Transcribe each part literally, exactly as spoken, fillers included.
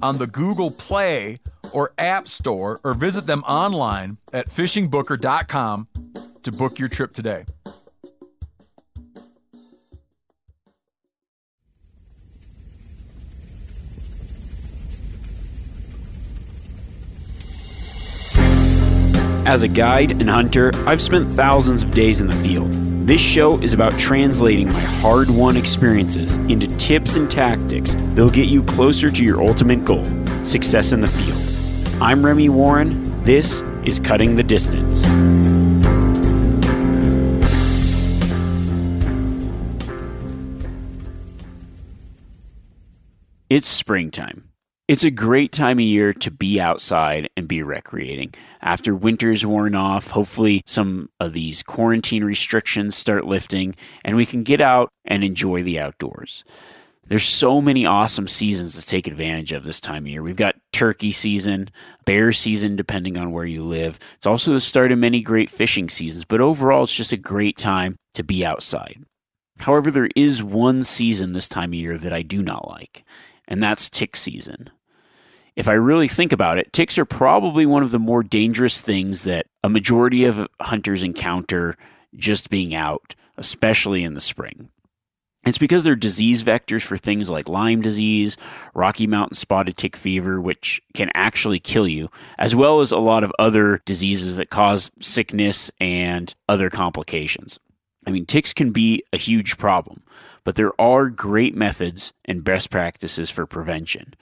on the Google Play or App Store, or visit them online at Fishing Booker dot com to book your trip today. As a guide and hunter, I've spent thousands of days in the field. This show is about translating my hard-won experiences into tips and tactics that'll get you closer to your ultimate goal, success in the field. I'm Remy Warren. This is Cutting the Distance. It's springtime. It's a great time of year to be outside and be recreating. After winter's worn off, hopefully some of these quarantine restrictions start lifting and we can get out and enjoy the outdoors. There's so many awesome seasons to take advantage of this time of year. We've got turkey season, bear season, depending on where you live. It's also the start of many great fishing seasons, but overall it's just a great time to be outside. However, there is one season this time of year that I do not like, and that's tick season. If I really think about it, ticks are probably one of the more dangerous things that a majority of hunters encounter just being out, especially in the spring. It's because they're disease vectors for things like Lyme disease, Rocky Mountain spotted tick fever, which can actually kill you, as well as a lot of other diseases that cause sickness and other complications. I mean, ticks can be a huge problem, but there are great methods and best practices for prevention.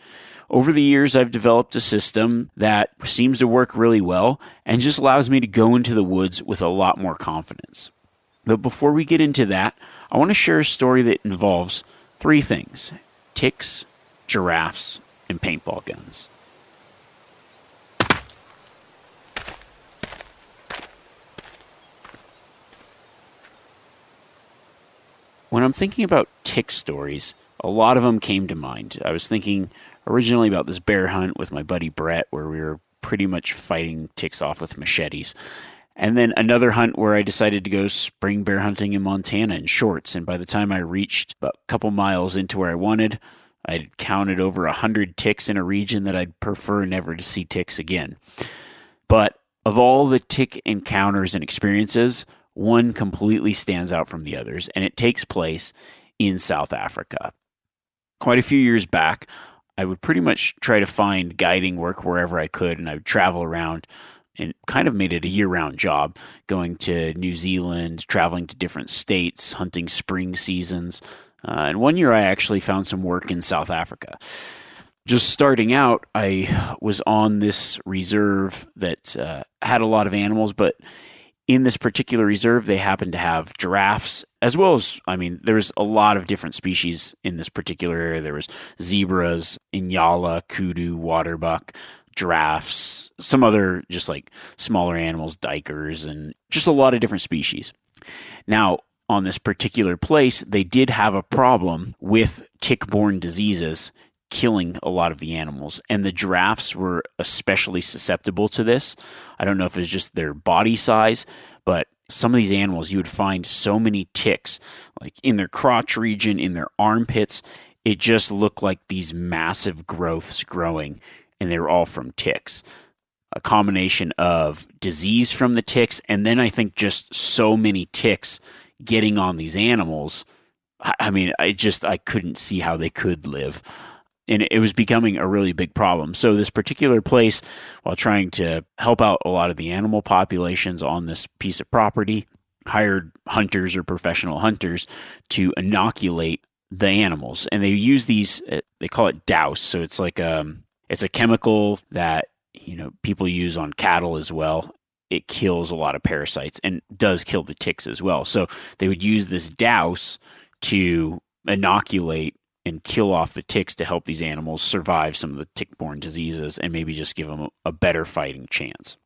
Over the years, I've developed a system that seems to work really well and just allows me to go into the woods with a lot more confidence. But before we get into that, I want to share a story that involves three things: ticks, giraffes, and paintball guns. When I'm thinking about tick stories, a lot of them came to mind. I was thinking originally about this bear hunt with my buddy Brett, where we were pretty much fighting ticks off with machetes. And then another hunt where I decided to go spring bear hunting in Montana in shorts. And by the time I reached about a couple miles into where I wanted, I'd counted over one hundred ticks in a region that I'd prefer never to see ticks again. But of all the tick encounters and experiences, one completely stands out from the others, and it takes place in South Africa. Quite a few years back, I would pretty much try to find guiding work wherever I could, and I would travel around and kind of made it a year-round job, going to New Zealand, traveling to different states, hunting spring seasons. Uh, and one year I actually found some work in South Africa. Just starting out, I was on this reserve that uh, had a lot of animals, but in this particular reserve, they happened to have giraffes, as well as, I mean, there was a lot of different species in this particular area. There was zebras, inyala, kudu, waterbuck, giraffes, some other just like smaller animals, duikers, and just a lot of different species. Now, on this particular place, they did have a problem with tick-borne diseases, killing a lot of the animals. And the giraffes were especially susceptible to this. I don't know if it was just their body size, but some of these animals, you would find so many ticks, like in their crotch region, in their armpits. It just looked like these massive growths growing, and they were all from ticks. A combination of disease from the ticks, and then I think just so many ticks getting on these animals. I mean, I just, I couldn't see how they could live. And it was becoming a really big problem. So this particular place, while trying to help out a lot of the animal populations on this piece of property, hired hunters or professional hunters to inoculate the animals. And they use these, they call it douse. So it's like um, it's a chemical that, you know, people use on cattle as well. It kills a lot of parasites and does kill the ticks as well. So they would use this douse to inoculate and kill off the ticks to help these animals survive some of the tick-borne diseases and maybe just give them a better fighting chance.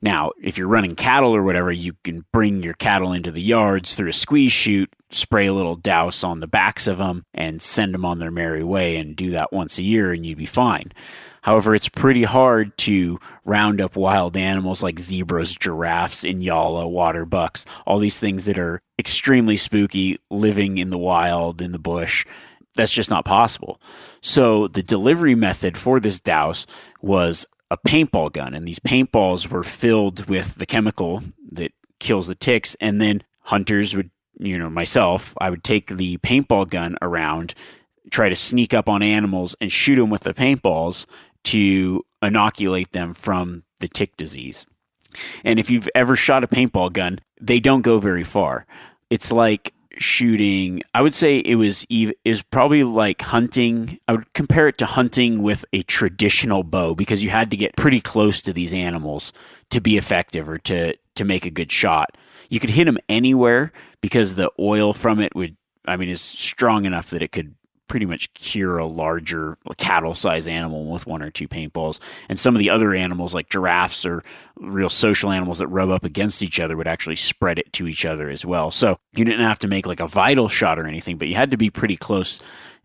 Now, if you're running cattle or whatever, you can bring your cattle into the yards through a squeeze chute, spray a little douse on the backs of them, and send them on their merry way, and do that once a year, and you'd be fine. However, it's pretty hard to round up wild animals like zebras, giraffes, inyala, water bucks, all these things that are extremely spooky, living in the wild, in the bush. That's just not possible. So the delivery method for this douse was a paintball gun, and these paintballs were filled with the chemical that kills the ticks, and then hunters would, you know, myself, I would take the paintball gun around, try to sneak up on animals and shoot them with the paintballs to inoculate them from the tick disease. And if you've ever shot a paintball gun, they don't go very far. It's like shooting, I would say it was is probably like hunting. I would compare it to hunting with a traditional bow, because you had to get pretty close to these animals to be effective or to to make a good shot. You could hit them anywhere because the oil from it would, I mean, is strong enough that it could pretty much cure a larger cattle-sized animal with one or two paintballs. And some of the other animals, like giraffes or real social animals that rub up against each other, would actually spread it to each other as well. So you didn't have to make like a vital shot or anything, but you had to be pretty close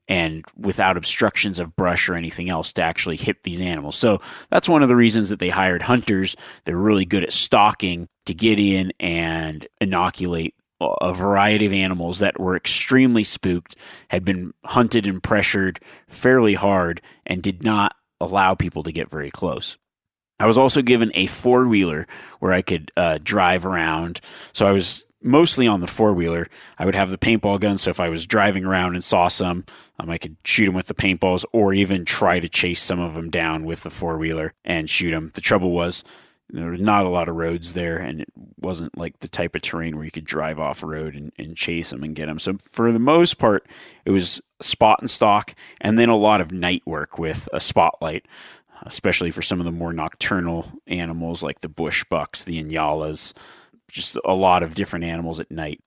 and without obstructions of brush or anything else to actually hit these animals. So that's one of the reasons that they hired hunters. They're really good at stalking to get in and inoculate a variety of animals that were extremely spooked, had been hunted and pressured fairly hard, and did not allow people to get very close. I was also given a four-wheeler where I could uh, drive around. So I was mostly on the four-wheeler. I would have the paintball gun, so if I was driving around and saw some, um, I could shoot them with the paintballs or even try to chase some of them down with the four-wheeler and shoot them. The trouble was, there were not a lot of roads there, and it wasn't like the type of terrain where you could drive off-road and, and chase them and get them. So for the most part, it was spot and stalk, and then a lot of night work with a spotlight, especially for some of the more nocturnal animals like the bush bucks, the inyalas, just a lot of different animals at night.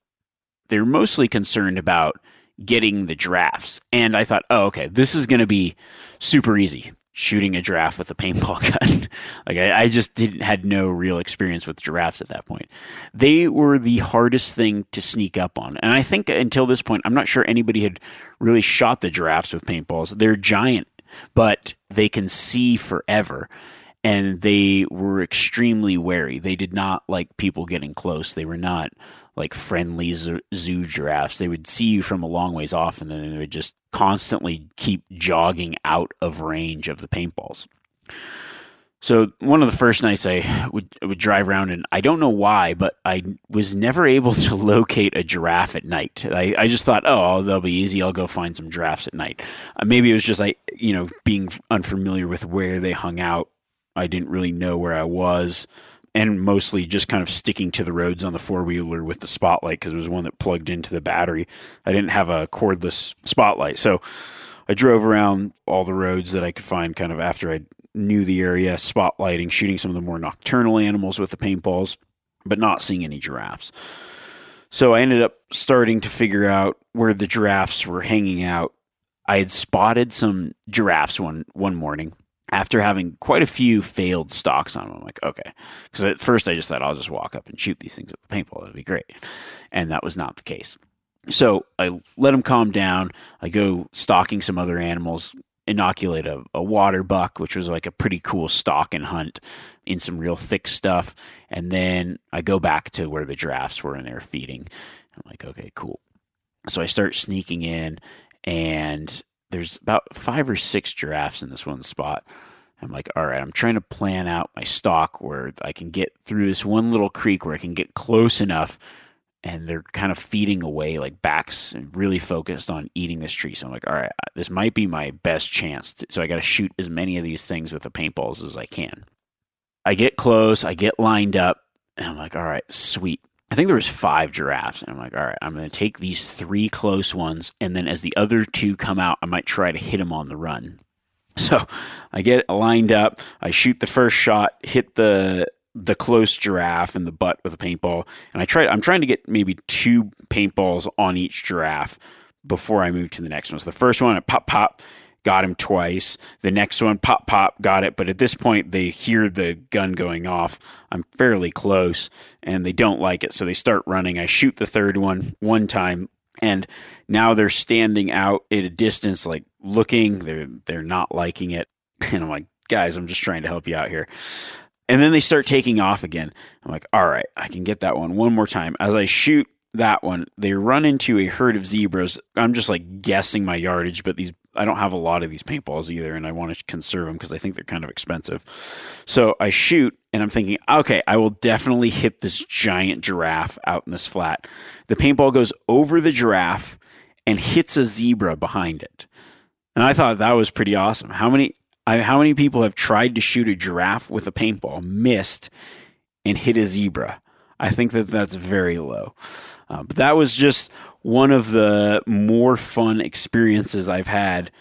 They were mostly concerned about getting the giraffes, and I thought, oh, okay, this is going to be super easy. Shooting a giraffe with a paintball gun. Like I, I just didn't had no real experience with giraffes at that point. They were the hardest thing to sneak up on. And I think until this point, I'm not sure anybody had really shot the giraffes with paintballs. They're giant, but they can see forever. And they were extremely wary. They did not like people getting close. They were not like friendly zoo giraffes. They would see you from a long ways off, and then they would just constantly keep jogging out of range of the paintballs. So one of the first nights I would, would drive around, and I don't know why, but I was never able to locate a giraffe at night. I, I just thought, oh, they'll be easy. I'll go find some giraffes at night. Uh, maybe it was just I, you know, being unfamiliar with where they hung out. I didn't really know where I was, and mostly just kind of sticking to the roads on the four-wheeler with the spotlight, because it was one that plugged into the battery. I didn't have a cordless spotlight. So I drove around all the roads that I could find kind of after I knew the area, spotlighting, shooting some of the more nocturnal animals with the paintballs, but not seeing any giraffes. So I ended up starting to figure out where the giraffes were hanging out. I had spotted some giraffes one, one morning. After having quite a few failed stalks on them, I'm like, okay. Because at first I just thought I'll just walk up and shoot these things with the paintball. That'd be great. And that was not the case. So I let them calm down. I go stalking some other animals, inoculate a, a water buck, which was like a pretty cool stalk and hunt in some real thick stuff. And then I go back to where the giraffes were and they were feeding. I'm like, okay, cool. So I start sneaking in, and there's about five or six giraffes in this one spot. I'm like, all right, I'm trying to plan out my stalk where I can get through this one little creek where I can get close enough, and they're kind of feeding away, like backs, and really focused on eating this tree. So I'm like, all right, this might be my best chance. To, so I got to shoot as many of these things with the paintballs as I can. I get close, I get lined up, and I'm like, all right, sweet. I think there was five giraffes, and I'm like, all right, I'm going to take these three close ones, and then as the other two come out, I might try to hit them on the run. So I get lined up, I shoot the first shot, hit the... the close giraffe in the butt with a paintball. And I tried, I'm trying to get maybe two paintballs on each giraffe before I move to the next one. So the first one, I pop, pop, got him twice. The next one, pop, pop, got it. But at this point, they hear the gun going off. I'm fairly close and they don't like it. So they start running. I shoot the third one one time. And now they're standing out at a distance, like looking, they're, they're not liking it. And I'm like, guys, I'm just trying to help you out here. And then they start taking off again. I'm like, all right, I can get that one one more time. As I shoot that one, they run into a herd of zebras. I'm just like guessing my yardage, but these I don't have a lot of these paintballs either, and I want to conserve them because I think they're kind of expensive. So I shoot, and I'm thinking, okay, I will definitely hit this giant giraffe out in this flat. The paintball goes over the giraffe and hits a zebra behind it. And I thought that was pretty awesome. How many... I, how many people have tried to shoot a giraffe with a paintball, missed, and hit a zebra? I think that that's very low. Uh, but that was just one of the more fun experiences I've had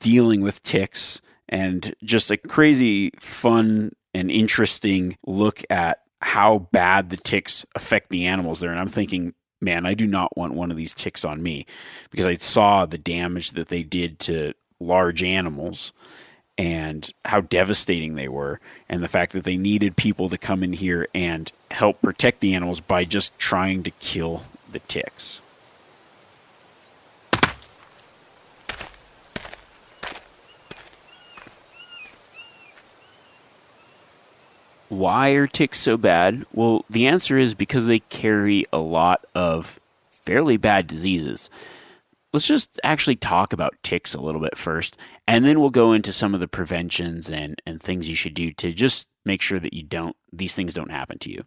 dealing with ticks, and just a crazy fun and interesting look at how bad the ticks affect the animals there. And I'm thinking, man, I do not want one of these ticks on me, because I saw the damage that they did to large animals and how devastating they were, and the fact that they needed people to come in here and help protect the animals by just trying to kill the ticks. Why are ticks so bad? Well, the answer is because they carry a lot of fairly bad diseases. Let's just actually talk about ticks a little bit first, and then we'll go into some of the preventions and, and things you should do to just make sure that you don't these things don't happen to you.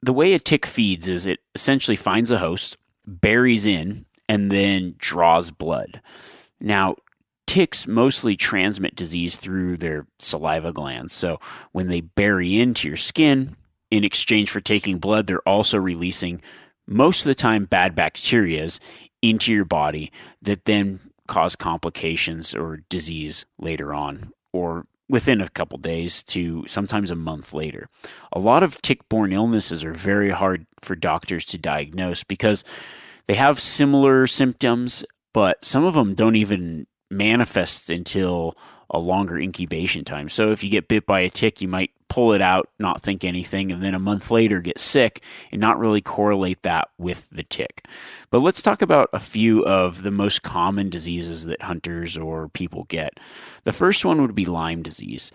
The way a tick feeds is it essentially finds a host, buries in, and then draws blood. Now, ticks mostly transmit disease through their saliva glands. So when they bury into your skin, in exchange for taking blood, they're also releasing, most of the time, bad bacteria into your body that then cause complications or disease later on, or within a couple days to sometimes a month later. A lot of tick-borne illnesses are very hard for doctors to diagnose because they have similar symptoms, but some of them don't even manifest until a longer incubation time. So if you get bit by a tick, you might pull it out, not think anything, and then a month later get sick and not really correlate that with the tick. But let's talk about a few of the most common diseases that hunters or people get. The first one would be Lyme disease.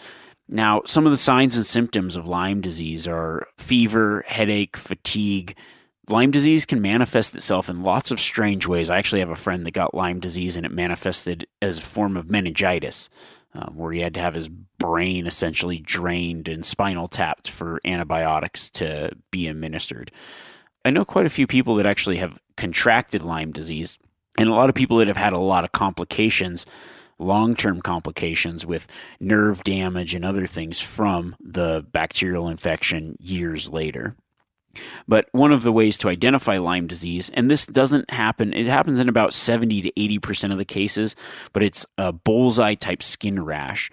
Now, some of the signs and symptoms of Lyme disease are fever, headache, fatigue. Lyme disease can manifest itself in lots of strange ways. I actually have a friend that got Lyme disease, and it manifested as a form of meningitis, um, where he had to have his brain essentially drained and spinal tapped for antibiotics to be administered. I know quite a few people that actually have contracted Lyme disease, and a lot of people that have had a lot of complications, long-term complications with nerve damage and other things from the bacterial infection years later. But one of the ways to identify Lyme disease, and this doesn't happen, it happens in about seventy to eighty percent of the cases, but it's a bullseye type skin rash.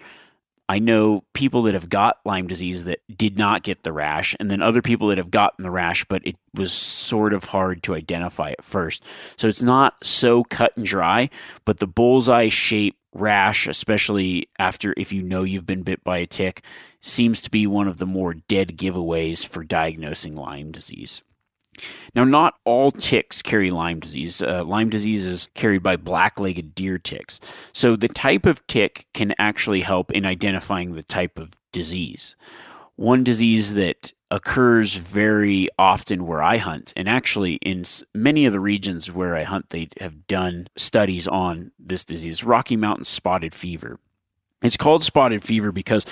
I know people that have got Lyme disease that did not get the rash, and then other people that have gotten the rash, but it was sort of hard to identify at first. So it's not so cut and dry, but the bullseye shape rash, especially after if you know you've been bit by a tick, seems to be one of the more dead giveaways for diagnosing Lyme disease. Now, not all ticks carry Lyme disease. Uh, Lyme disease is carried by black-legged deer ticks. So the type of tick can actually help in identifying the type of disease. One disease that occurs very often where I hunt, and actually in many of the regions where I hunt, they have done studies on this disease, Rocky Mountain spotted fever. It's called spotted fever because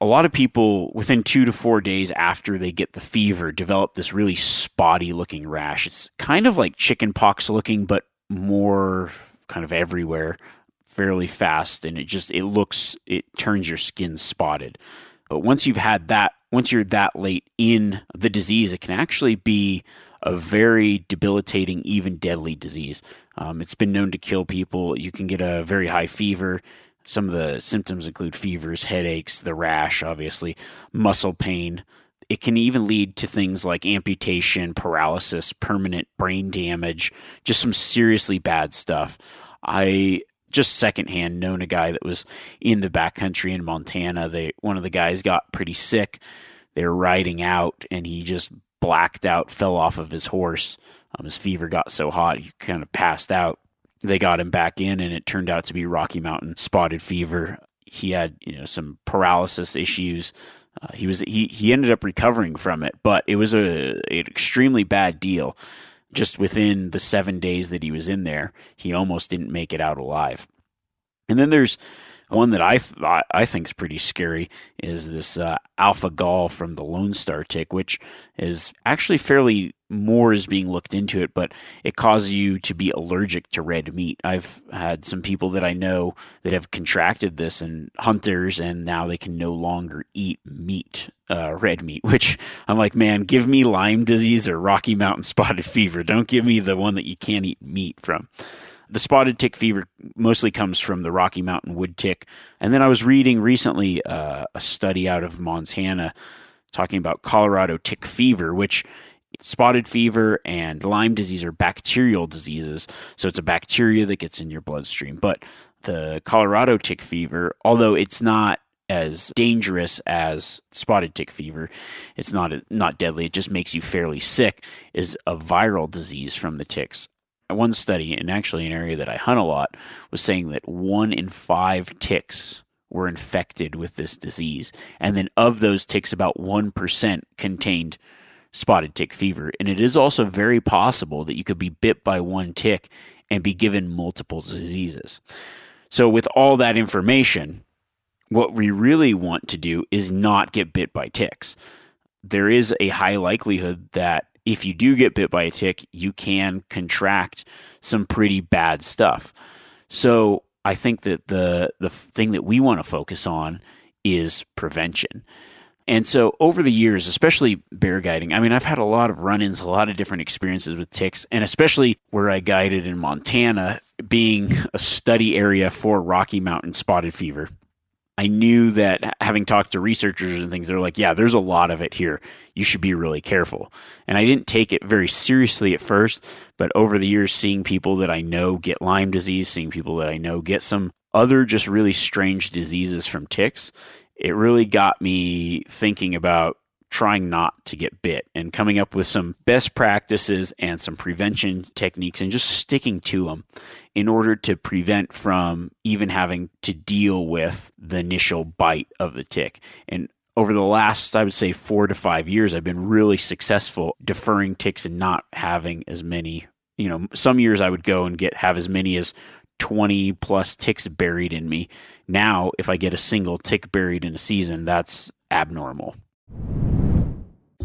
a lot of people, within two to four days after they get the fever, develop this really spotty-looking rash. It's kind of like chicken pox looking, but more kind of everywhere, fairly fast, and it just, it looks, it turns your skin spotted. But once you've had that, once you're that late in the disease, it can actually be a very debilitating, even deadly disease. Um, it's been known to kill people. You can get a very high fever. Some of the symptoms include fevers, headaches, the rash, obviously, muscle pain. It can even lead to things like amputation, paralysis, permanent brain damage, just some seriously bad stuff. I just secondhand known a guy that was in the backcountry in Montana. They, one of the guys got pretty sick. They were riding out, and he just blacked out, fell off of his horse. Um, his fever got so hot, he kind of passed out. They got him back in, and it turned out to be Rocky Mountain spotted fever. He had, you know, some paralysis issues. Uh, he was he he ended up recovering from it, but it was a an extremely bad deal. Just within the seven days that he was in there, he almost didn't make it out alive. And then there's one that I th- I think is pretty scary, is this uh, alpha gall from the Lone Star tick, which is actually fairly, more is being looked into it, but it causes you to be allergic to red meat. I've had some people that I know that have contracted this, and hunters, and now they can no longer eat meat, uh, red meat, which I'm like, man, give me Lyme disease or Rocky Mountain spotted fever. Don't give me the one that you can't eat meat from. The spotted tick fever mostly comes from the Rocky Mountain wood tick. And then I was reading recently uh, a study out of Montana talking about Colorado tick fever, which spotted fever and Lyme disease are bacterial diseases. So it's a bacteria that gets in your bloodstream. But the Colorado tick fever, although it's not as dangerous as spotted tick fever, it's not not deadly. It just makes you fairly sick, is a viral disease from the ticks. One study, and actually an area that I hunt a lot, was saying that one in five ticks were infected with this disease. And then of those ticks, about one percent contained spotted tick fever. And it is also very possible that you could be bit by one tick and be given multiple diseases. So with all that information, what we really want to do is not get bit by ticks. There is a high likelihood that if you do get bit by a tick, you can contract some pretty bad stuff. So I think that the the thing that we want to focus on is prevention. And so over the years, especially bear guiding, I mean, I've had a lot of run-ins, a lot of different experiences with ticks, and especially where I guided in Montana, being a study area for Rocky Mountain spotted fever. I knew that, having talked to researchers and things, they're like, yeah, there's a lot of it here. You should be really careful. And I didn't take it very seriously at first, but over the years, seeing people that I know get Lyme disease, seeing people that I know get some other just really strange diseases from ticks, it really got me thinking about trying not to get bit and coming up with some best practices and some prevention techniques and just sticking to them in order to prevent from even having to deal with the initial bite of the tick. And over the last, I would say, four to five years, I've been really successful deferring ticks and not having as many. You know, some years I would go and get have as many as twenty plus ticks buried in me. Now, if I get a single tick buried in a season, that's abnormal.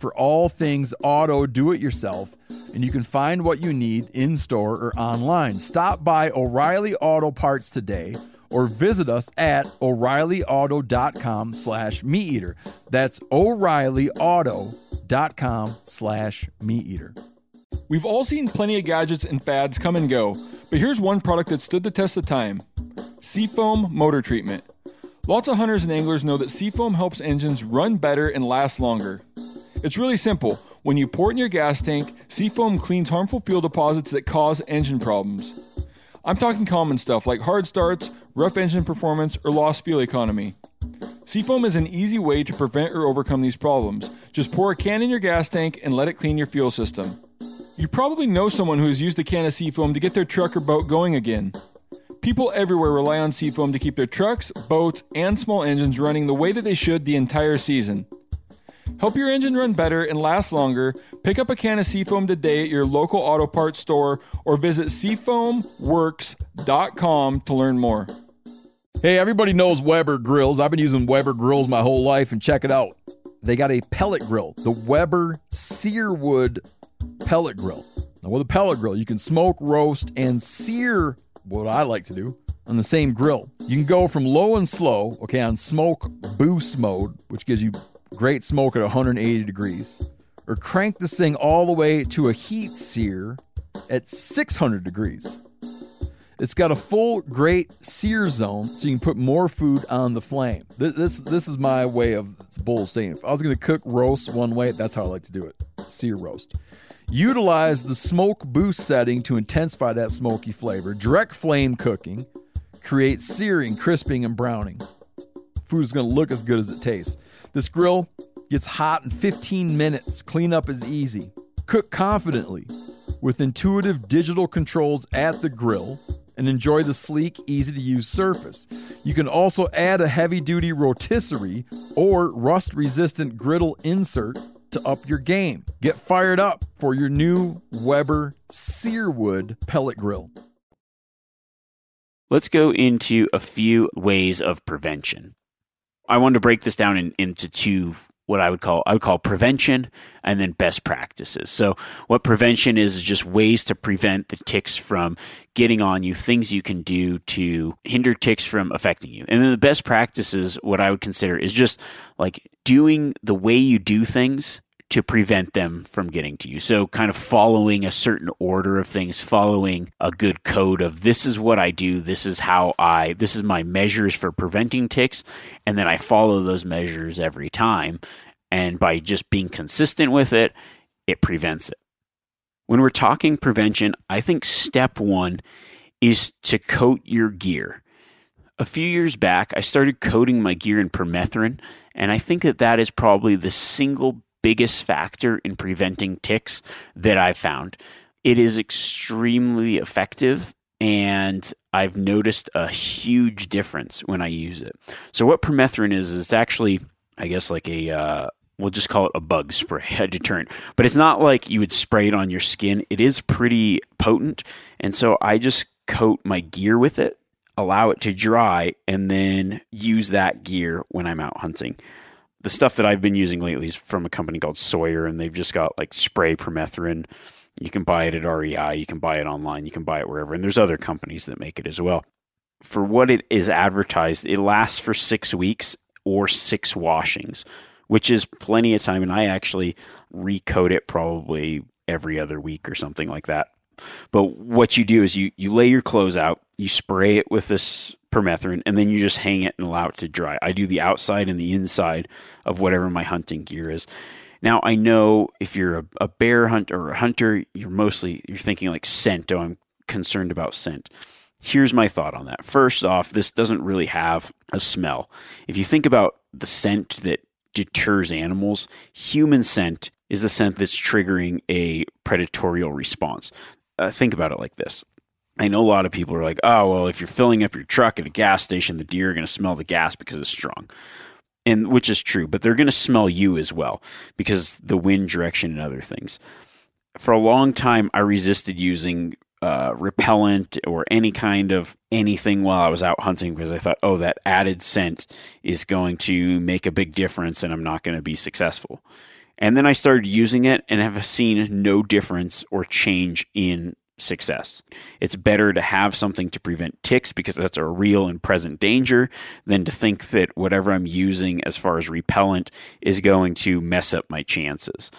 for all things auto do-it-yourself, and you can find what you need in-store or online. Stop by O'Reilly Auto Parts today or visit us at O'Reilly Auto dot com slash meat eater. That's O'Reilly Auto dot com slash meat eater. We've all seen plenty of gadgets and fads come and go, but here's one product that stood the test of time. Seafoam motor treatment. Lots of hunters and anglers know that seafoam helps engines run better and last longer. It's really simple. When you pour it in your gas tank, seafoam cleans harmful fuel deposits that cause engine problems. I'm talking common stuff like hard starts, rough engine performance, or lost fuel economy. Seafoam is an easy way to prevent or overcome these problems. Just pour a can in your gas tank and let it clean your fuel system. You probably know someone who has used a can of seafoam to get their truck or boat going again. People everywhere rely on seafoam to keep their trucks, boats, and small engines running the way that they should the entire season. Help your engine run better and last longer. Pick up a can of seafoam today at your local auto parts store or visit Seafoam Works dot com to learn more. Hey, everybody knows Weber grills. I've been using Weber grills my whole life, and check it out. They got a pellet grill, the Weber Searwood Pellet Grill. Now, with a pellet grill, you can smoke, roast, and sear what I like to do on the same grill. You can go from low and slow, okay, on smoke boost mode, which gives you great smoke at one hundred eighty degrees, or crank this thing all the way to a heat sear at six hundred degrees. It's got a full great sear zone, so you can put more food on the flame. This this, this is my way of, it's a bold statement. If I was going to cook roast one way, that's how I like to do it. Sear roast. Utilize the smoke boost setting to intensify that smoky flavor. Direct flame cooking creates searing, crisping, and browning. Food is going to look as good as it tastes. This grill gets hot in fifteen minutes. Cleanup is easy. Cook confidently with intuitive digital controls at the grill and enjoy the sleek, easy-to-use surface. You can also add a heavy-duty rotisserie or rust-resistant griddle insert to up your game. Get fired up for your new Weber Searwood Pellet Grill. Let's go into a few ways of prevention. I wanted to break this down in, into two, what I would call, I would call prevention and then best practices. So what prevention is, is just ways to prevent the ticks from getting on you, things you can do to hinder ticks from affecting you. And then the best practices, what I would consider is just like doing the way you do things to prevent them from getting to you. So kind of following a certain order of things, following a good code of this is what I do, this is how I, this is my measures for preventing ticks, and then I follow those measures every time. And by just being consistent with it, it prevents it. When we're talking prevention, I think step one is to coat your gear. A few years back, I started coating my gear in permethrin, and I think that that is probably the single biggest factor in preventing ticks that I've found. It is extremely effective, and I've noticed a huge difference when I use it. So what permethrin is, it's actually, I guess, like a, uh, we'll just call it a bug spray, a deterrent. But it's not like you would spray it on your skin. It is pretty potent, and so I just coat my gear with it, allow it to dry, and then use that gear when I'm out hunting. The stuff that I've been using lately is from a company called Sawyer, and they've just got like spray permethrin. You can buy it at R E I, you can buy it online, you can buy it wherever. And there's other companies that make it as well. For what it is advertised, it lasts for six weeks or six washings, which is plenty of time. And I actually recoat it probably every other week or something like that. But what you do is you, you lay your clothes out, you spray it with this permethrin, and then you just hang it and allow it to dry. I do the outside and the inside of whatever my hunting gear is. Now, I know if you're a, a bear hunter or a hunter, you're mostly, you're thinking like scent. Oh, I'm concerned about scent. Here's my thought on that. First off, this doesn't really have a smell. If you think about the scent that deters animals, human scent is the scent that's triggering a predatory response. Uh, think about it like this. I know a lot of people are like, oh, well, if you're filling up your truck at a gas station, the deer are going to smell the gas because it's strong, and which is true, but they're going to smell you as well because the wind direction and other things. For a long time, I resisted using uh, repellent or any kind of anything while I was out hunting, because I thought, oh, that added scent is going to make a big difference and I'm not going to be successful. And then I started using it and have seen no difference or change in success. It's better to have something to prevent ticks, because that's a real and present danger, than to think that whatever I'm using as far as repellent is going to mess up my chances.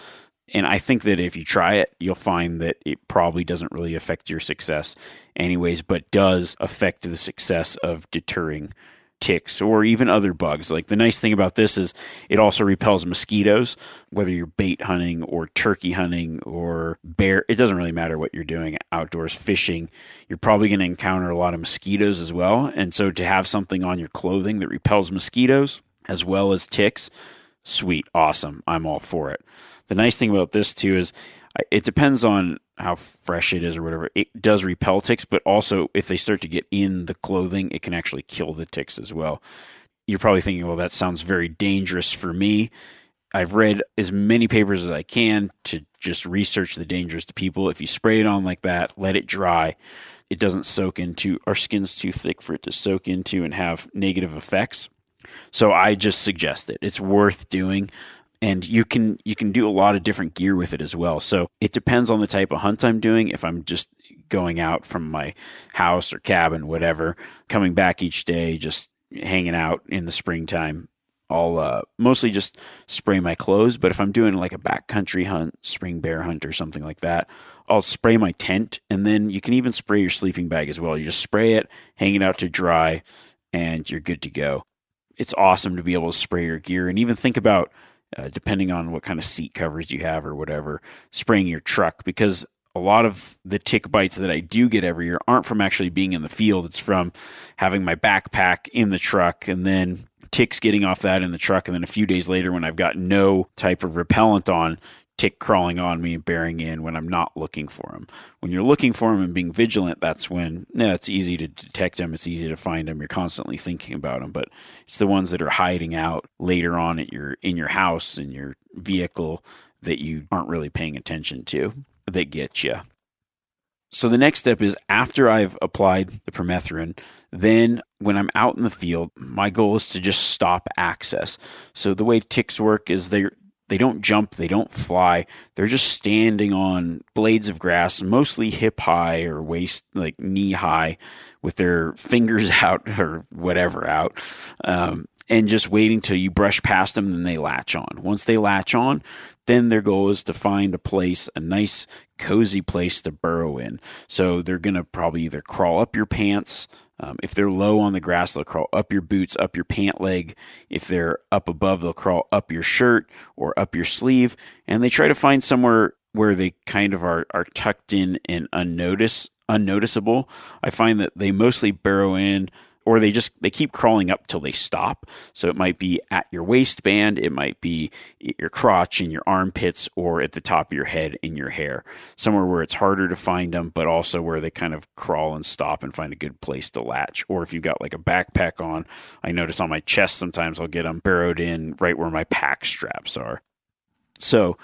And I think that if you try it, you'll find that it probably doesn't really affect your success anyways, but does affect the success of deterring ticks or even other bugs. Like, the nice thing about this is it also repels mosquitoes, whether you're bait hunting or turkey hunting or bear. It doesn't really matter what you're doing outdoors, fishing. You're probably going to encounter a lot of mosquitoes as well. And so to have something on your clothing that repels mosquitoes as well as ticks, sweet, awesome. I'm all for it. The nice thing about this too is it depends on how fresh it is or whatever. It does repel ticks, but also if they start to get in the clothing, it can actually kill the ticks as well. You're probably thinking, well, that sounds very dangerous for me. I've read as many papers as I can to just research the dangers to people. If you spray it on like that, let it dry. It doesn't soak into, our skin's too thick for it to soak into and have negative effects. So I just suggest it. It's worth doing. And you can you can do a lot of different gear with it as well. So it depends on the type of hunt I'm doing. If I'm just going out from my house or cabin, whatever, coming back each day, just hanging out in the springtime, I'll uh, mostly just spray my clothes. But if I'm doing like a backcountry hunt, spring bear hunt or something like that, I'll spray my tent. And then you can even spray your sleeping bag as well. You just spray it, hang it out to dry, and you're good to go. It's awesome to be able to spray your gear, and even think about, Uh, depending on what kind of seat covers you have or whatever, spraying your truck, because a lot of the tick bites that I do get every year aren't from actually being in the field. It's from having my backpack in the truck and then ticks getting off that in the truck. And then a few days later, when I've got no type of repellent on, tick crawling on me and bearing in when I'm not looking for them. When you're looking for them and being vigilant, that's when yeah, it's easy to detect them. It's easy to find them. You're constantly thinking about them, but it's the ones that are hiding out later on at your in your house, in your vehicle, that you aren't really paying attention to that get you. So the next step is, after I've applied the permethrin, then when I'm out in the field, my goal is to just stop access. So the way ticks work is they're They don't jump, they don't fly. They're just standing on blades of grass, mostly hip high or waist, like knee high, with their fingers out or whatever out, um, and just waiting till you brush past them, then they latch on. Once they latch on, then their goal is to find a place, a nice cozy place to burrow in. So they're going to probably either crawl up your pants. Um, if they're low on the grass, they'll crawl up your boots, up your pant leg. If they're up above, they'll crawl up your shirt or up your sleeve. And they try to find somewhere where they kind of are, are tucked in and unnoticed, unnoticeable. I find that they mostly burrow in, or they just they keep crawling up till they stop. So it might be at your waistband, it might be your crotch and your armpits, or at the top of your head in your hair. Somewhere where it's harder to find them, but also where they kind of crawl and stop and find a good place to latch. Or if you've got like a backpack on, I notice on my chest sometimes I'll get them burrowed in right where my pack straps are. So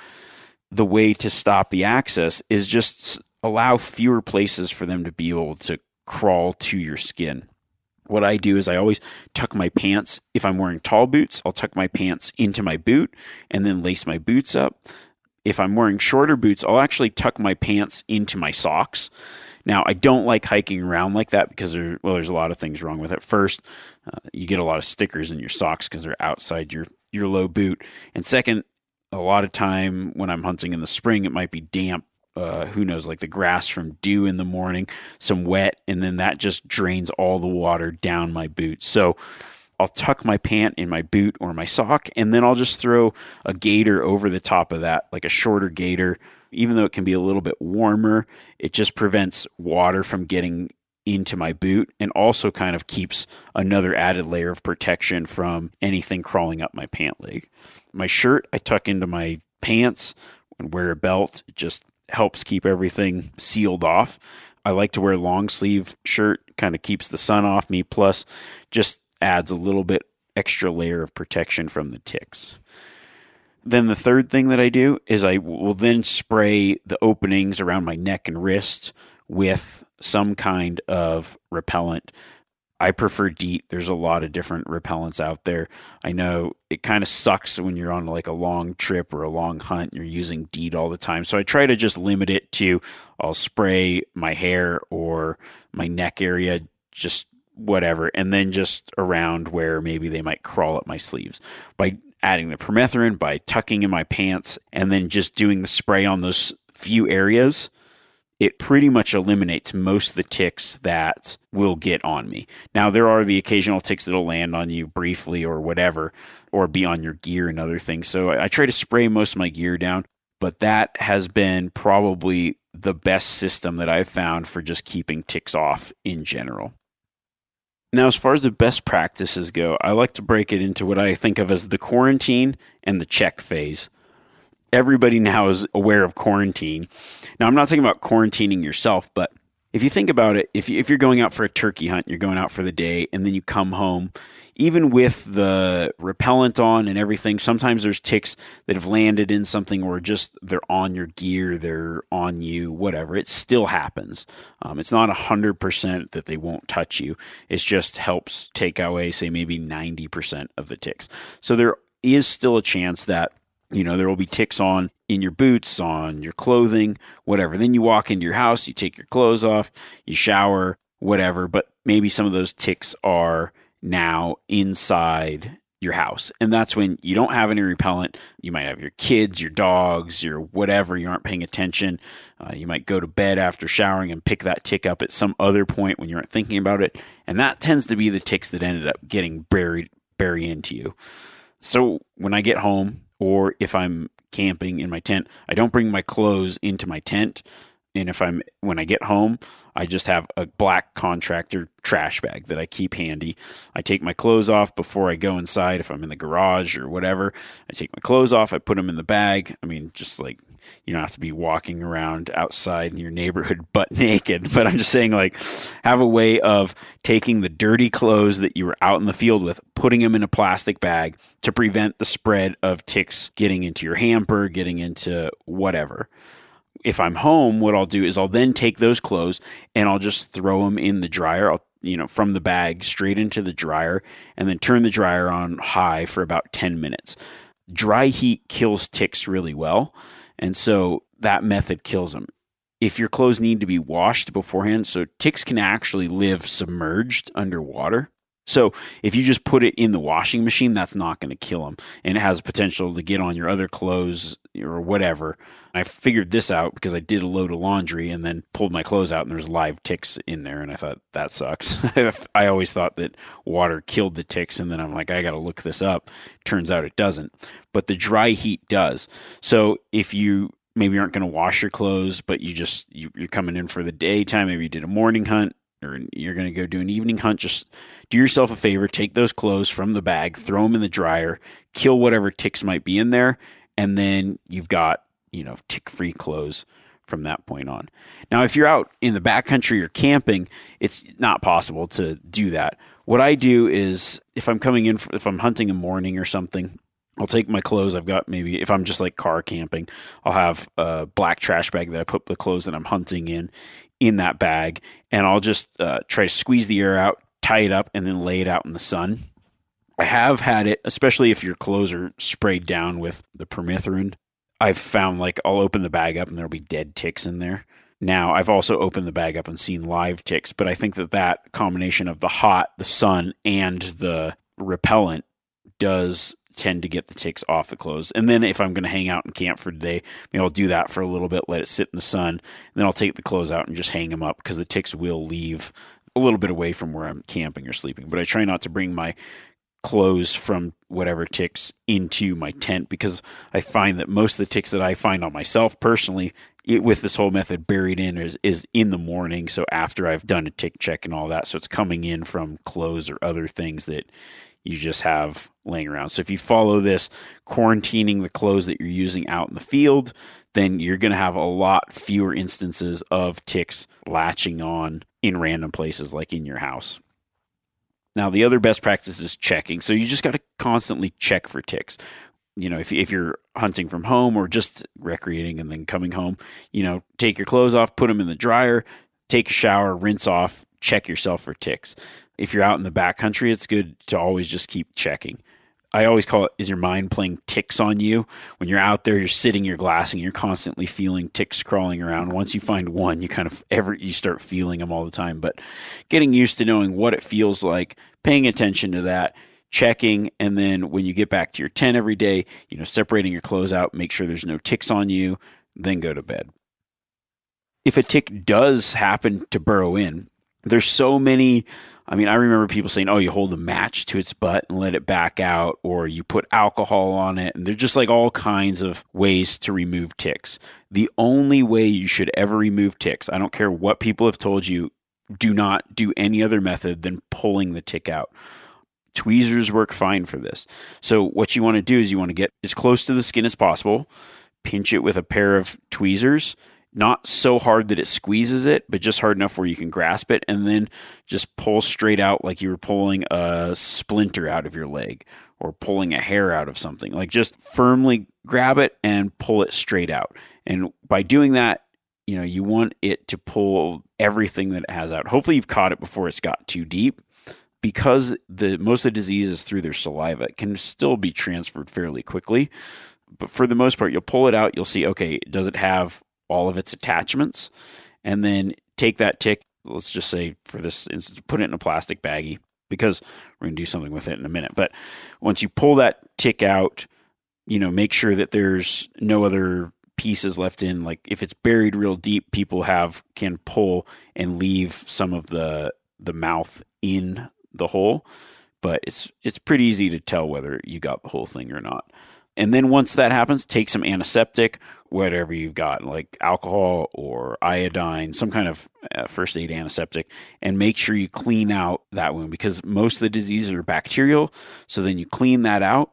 the way to stop the access is just allow fewer places for them to be able to crawl to your skin. What I do is I always tuck my pants. If I'm wearing tall boots, I'll tuck my pants into my boot and then lace my boots up. If I'm wearing shorter boots, I'll actually tuck my pants into my socks. Now, I don't like hiking around like that because there, well, there's a lot of things wrong with it. First, uh, you get a lot of stickers in your socks because they're outside your, your low boot. And second, a lot of time when I'm hunting in the spring, it might be damp. Uh, who knows, like the grass from dew in the morning, some wet, and then that just drains all the water down my boot. So I'll tuck my pant in my boot or my sock, and then I'll just throw a gaiter over the top of that, like a shorter gaiter. Even though it can be a little bit warmer, it just prevents water from getting into my boot and also kind of keeps another added layer of protection from anything crawling up my pant leg. My shirt, I tuck into my pants and wear a belt. It just helps keep everything sealed off. I like to wear a long sleeve shirt, kind of keeps the sun off me, plus just adds a little bit extra layer of protection from the ticks. Then the third thing that I do is I will then spray the openings around my neck and wrists with some kind of repellent. I prefer DEET. There's a lot of different repellents out there. I know it kind of sucks when you're on like a long trip or a long hunt and you're using DEET all the time. So I try to just limit it to I'll spray my hair or my neck area, just whatever, and then just around where maybe they might crawl up my sleeves. By adding the permethrin, by tucking in my pants, and then just doing the spray on those few areas, it pretty much eliminates most of the ticks that will get on me. Now, there are the occasional ticks that will land on you briefly or whatever, or be on your gear and other things. So I try to spray most of my gear down, but that has been probably the best system that I've found for just keeping ticks off in general. Now, as far as the best practices go, I like to break it into what I think of as the quarantine and the check phase. Everybody now is aware of quarantine. Now, I'm not talking about quarantining yourself, but if you think about it, if, you, if you're going out for a turkey hunt, you're going out for the day, and then you come home, even with the repellent on and everything, sometimes there's ticks that have landed in something or just they're on your gear, they're on you, whatever. It still happens. Um, it's not one hundred percent that they won't touch you. It just helps take away, say, maybe ninety percent of the ticks. So there is still a chance that, you know, there will be ticks on in your boots, on your clothing, whatever. Then you walk into your house, you take your clothes off, you shower, whatever. But maybe some of those ticks are now inside your house. And that's when you don't have any repellent. You might have your kids, your dogs, your whatever. You aren't paying attention. Uh, you might go to bed after showering and pick that tick up at some other point when you aren't thinking about it. And that tends to be the ticks that ended up getting buried, buried into you. So when I get home, or if I'm camping in my tent, I don't bring my clothes into my tent. And if I'm, when I get home, I just have a black contractor trash bag that I keep handy. I take my clothes off before I go inside. If I'm in the garage or whatever, I take my clothes off, I put them in the bag. I mean, just like, you don't have to be walking around outside in your neighborhood butt naked, but I'm just saying, like, have a way of taking the dirty clothes that you were out in the field with, putting them in a plastic bag to prevent the spread of ticks getting into your hamper, getting into whatever. If I'm home, what I'll do is I'll then take those clothes and I'll just throw them in the dryer. I'll, you know, from the bag straight into the dryer, and then turn the dryer on high for about ten minutes. Dry heat kills ticks really well, and so that method kills them. If your clothes need to be washed beforehand, so ticks can actually live submerged underwater. So if you just put it in the washing machine, that's not going to kill them. And it has potential to get on your other clothes or whatever. I figured this out because I did a load of laundry and then pulled my clothes out and there's live ticks in there. And I thought, that sucks. I always thought that water killed the ticks. And then I'm like, I got to look this up. Turns out it doesn't. But the dry heat does. So if you maybe aren't going to wash your clothes, but you just, you, you're coming in for the daytime, maybe you did a morning hunt, or you're going to go do an evening hunt, just do yourself a favor, take those clothes from the bag, throw them in the dryer, kill whatever ticks might be in there, and then you've got, you know, tick-free clothes from that point on. Now, if you're out in the backcountry or camping, it's not possible to do that. What I do is, if I'm coming in, if I'm hunting in the morning or something, I'll take my clothes. I've got maybe, if I'm just like car camping, I'll have a black trash bag that I put the clothes that I'm hunting in, in that bag, and I'll just uh, try to squeeze the air out, tie it up, and then lay it out in the sun. I have had it, especially if your clothes are sprayed down with the permethrin. I've found, like, I'll open the bag up and there'll be dead ticks in there. Now, I've also opened the bag up and seen live ticks, but I think that that combination of the hot, the sun, and the repellent does tend to get the ticks off the clothes. And then if I'm going to hang out in camp for today, maybe I'll do that for a little bit, let it sit in the sun, and then I'll take the clothes out and just hang them up because the ticks will leave a little bit away from where I'm camping or sleeping. But I try not to bring my clothes from whatever ticks into my tent because I find that most of the ticks that I find on myself personally it, with this whole method buried in is, is in the morning. So after I've done a tick check and all that, so it's coming in from clothes or other things that you just have laying around. So if you follow this quarantining the clothes that you're using out in the field, then you're going to have a lot fewer instances of ticks latching on in random places like in your house. Now, the other best practice is checking. So you just got to constantly check for ticks. you know, if if you're hunting from home or just recreating and then coming home, you know, take your clothes off, put them in the dryer, take a shower, rinse off, check yourself for ticks. If you're out in the backcountry, it's good to always just keep checking. I always call it, is your mind playing ticks on you? When you're out there, you're sitting, you're glassing, you're constantly feeling ticks crawling around. Once you find one, you kind of ever you start feeling them all the time. But getting used to knowing what it feels like, paying attention to that, checking, and then when you get back to your tent every day, you know, separating your clothes out, make sure there's no ticks on you, then go to bed. If a tick does happen to burrow in, there's so many, I mean, I remember people saying, oh, you hold a match to its butt and let it back out, or you put alcohol on it. And they're just like all kinds of ways to remove ticks. The only way you should ever remove ticks, I don't care what people have told you, do not do any other method than pulling the tick out. Tweezers work fine for this. So what you want to do is you want to get as close to the skin as possible, pinch it with a pair of tweezers, not so hard that it squeezes it, but just hard enough where you can grasp it, and then just pull straight out like you were pulling a splinter out of your leg or pulling a hair out of something. Like just firmly grab it and pull it straight out. And by doing that, you know, you want it to pull everything that it has out. Hopefully you've caught it before it's got too deep. Because the most of the disease is through their saliva, it can still be transferred fairly quickly. But for the most part, you'll pull it out. You'll see, okay, does it have all of its attachments? And then take that tick, let's just say for this instance, put it in a plastic baggie because we're going to do something with it in a minute. But once you pull that tick out, you know, make sure that there's no other pieces left in. Like if it's buried real deep, people have can pull and leave some of the the mouth in the hole, but it's it's pretty easy to tell whether you got the whole thing or not. And then once that happens, take some antiseptic, whatever you've got, like alcohol or iodine, some kind of first aid antiseptic, and make sure you clean out that wound because most of the diseases are bacterial. So then you clean that out,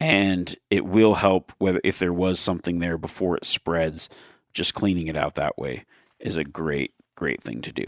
and it will help whether if there was something there before it spreads. Just cleaning it out that way is a great, great thing to do.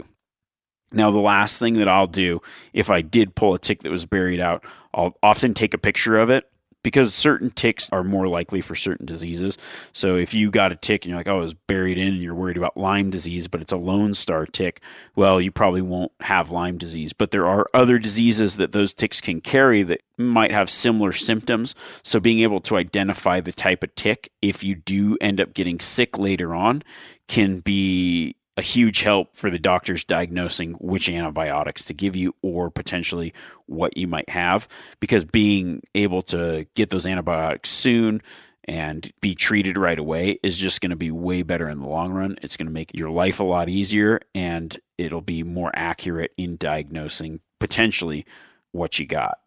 Now, the last thing that I'll do, if I did pull a tick that was buried out, I'll often take a picture of it because certain ticks are more likely for certain diseases. So if you got a tick and you're like, oh, it was buried in and you're worried about Lyme disease, but it's a Lone Star tick, well, you probably won't have Lyme disease. But there are other diseases that those ticks can carry that might have similar symptoms. So being able to identify the type of tick, if you do end up getting sick later on, can be a huge help for the doctors diagnosing which antibiotics to give you or potentially what you might have, because being able to get those antibiotics soon and be treated right away is just going to be way better in the long run. It's going to make your life a lot easier, and it'll be more accurate in diagnosing potentially what you got.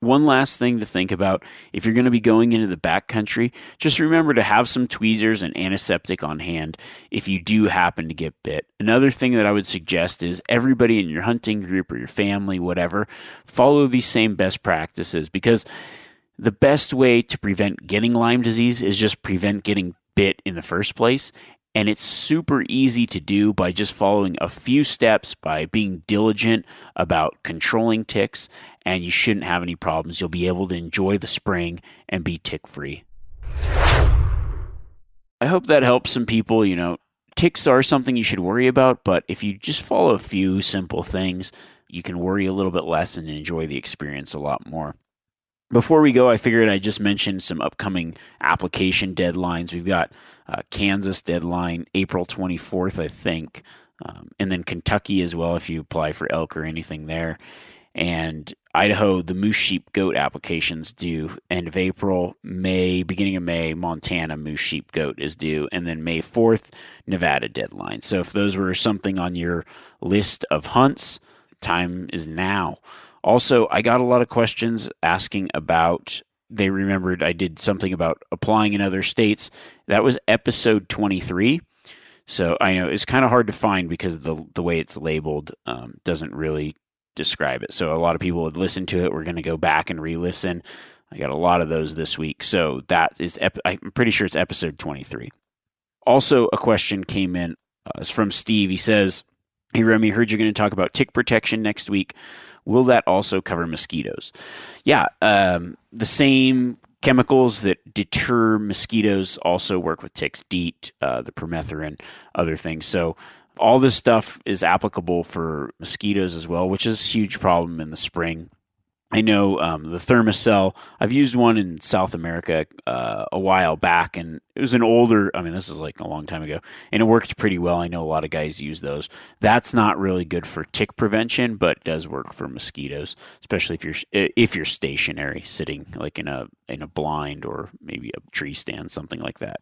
One last thing to think about, if you're going to be going into the backcountry, just remember to have some tweezers and antiseptic on hand if you do happen to get bit. Another thing that I would suggest is everybody in your hunting group or your family, whatever, follow these same best practices, because the best way to prevent getting Lyme disease is just prevent getting bit in the first place. And it's super easy to do by just following a few steps, by being diligent about controlling ticks, and you shouldn't have any problems. You'll be able to enjoy the spring and be tick-free. I hope that helps some people. You know, ticks are something you should worry about, but if you just follow a few simple things, you can worry a little bit less and enjoy the experience a lot more. Before we go, I figured I'd just mention some upcoming application deadlines. We've got uh, Kansas deadline, April twenty-fourth, I think, um, and then Kentucky as well if you apply for elk or anything there. And Idaho, the moose, sheep, goat applications due end of April, May, beginning of May, Montana moose, sheep, goat is due, and then May fourth, Nevada deadline. So if those were something on your list of hunts, time is now. Also, I got a lot of questions asking about, they remembered I did something about applying in other states. That was episode twenty-three. So I know it's kind of hard to find because the the way it's labeled um, doesn't really describe it. So a lot of people would listen to it. We're going to go back and re-listen. I got a lot of those this week. So that is, ep- I'm pretty sure it's episode twenty-three. Also, a question came in. Uh, it's from Steve. He says, hey, Remy, heard you're going to talk about tick protection next week. Will that also cover mosquitoes? Yeah, um, the same Chemicals that deter mosquitoes also work with ticks, DEET, uh, the permethrin, other things. So all this stuff is applicable for mosquitoes as well, which is a huge problem in the spring. I know um, the Thermacell, I've used one in South America uh, a while back, and it was an older, I mean, this is like a long time ago, and it worked pretty well. I know a lot of guys use those. That's not really good for tick prevention, but does work for mosquitoes, especially if you're if you're stationary, sitting like in a in a blind or maybe a tree stand, something like that.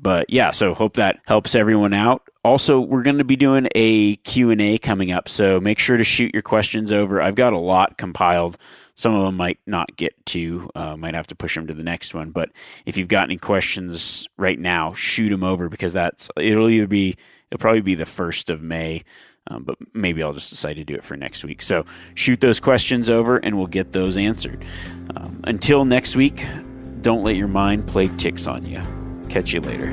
But yeah, so hope that helps everyone out. Also, we're going to be doing a Q and A coming up, so make sure to shoot your questions over. I've got a lot compiled. Some of them might not get to, uh, might have to push them to the next one. But if you've got any questions right now, shoot them over, because that's it'll either be it'll probably be the first of May, um, but maybe I'll just decide to do it for next week. So shoot those questions over, and we'll get those answered. Um, until next week, don't let your mind play tricks on you. Catch you later.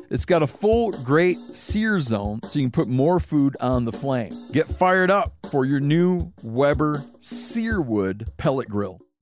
It's got a full great sear zone, so you can put more food on the flame. Get fired up for your new Weber Searwood Pellet Grill.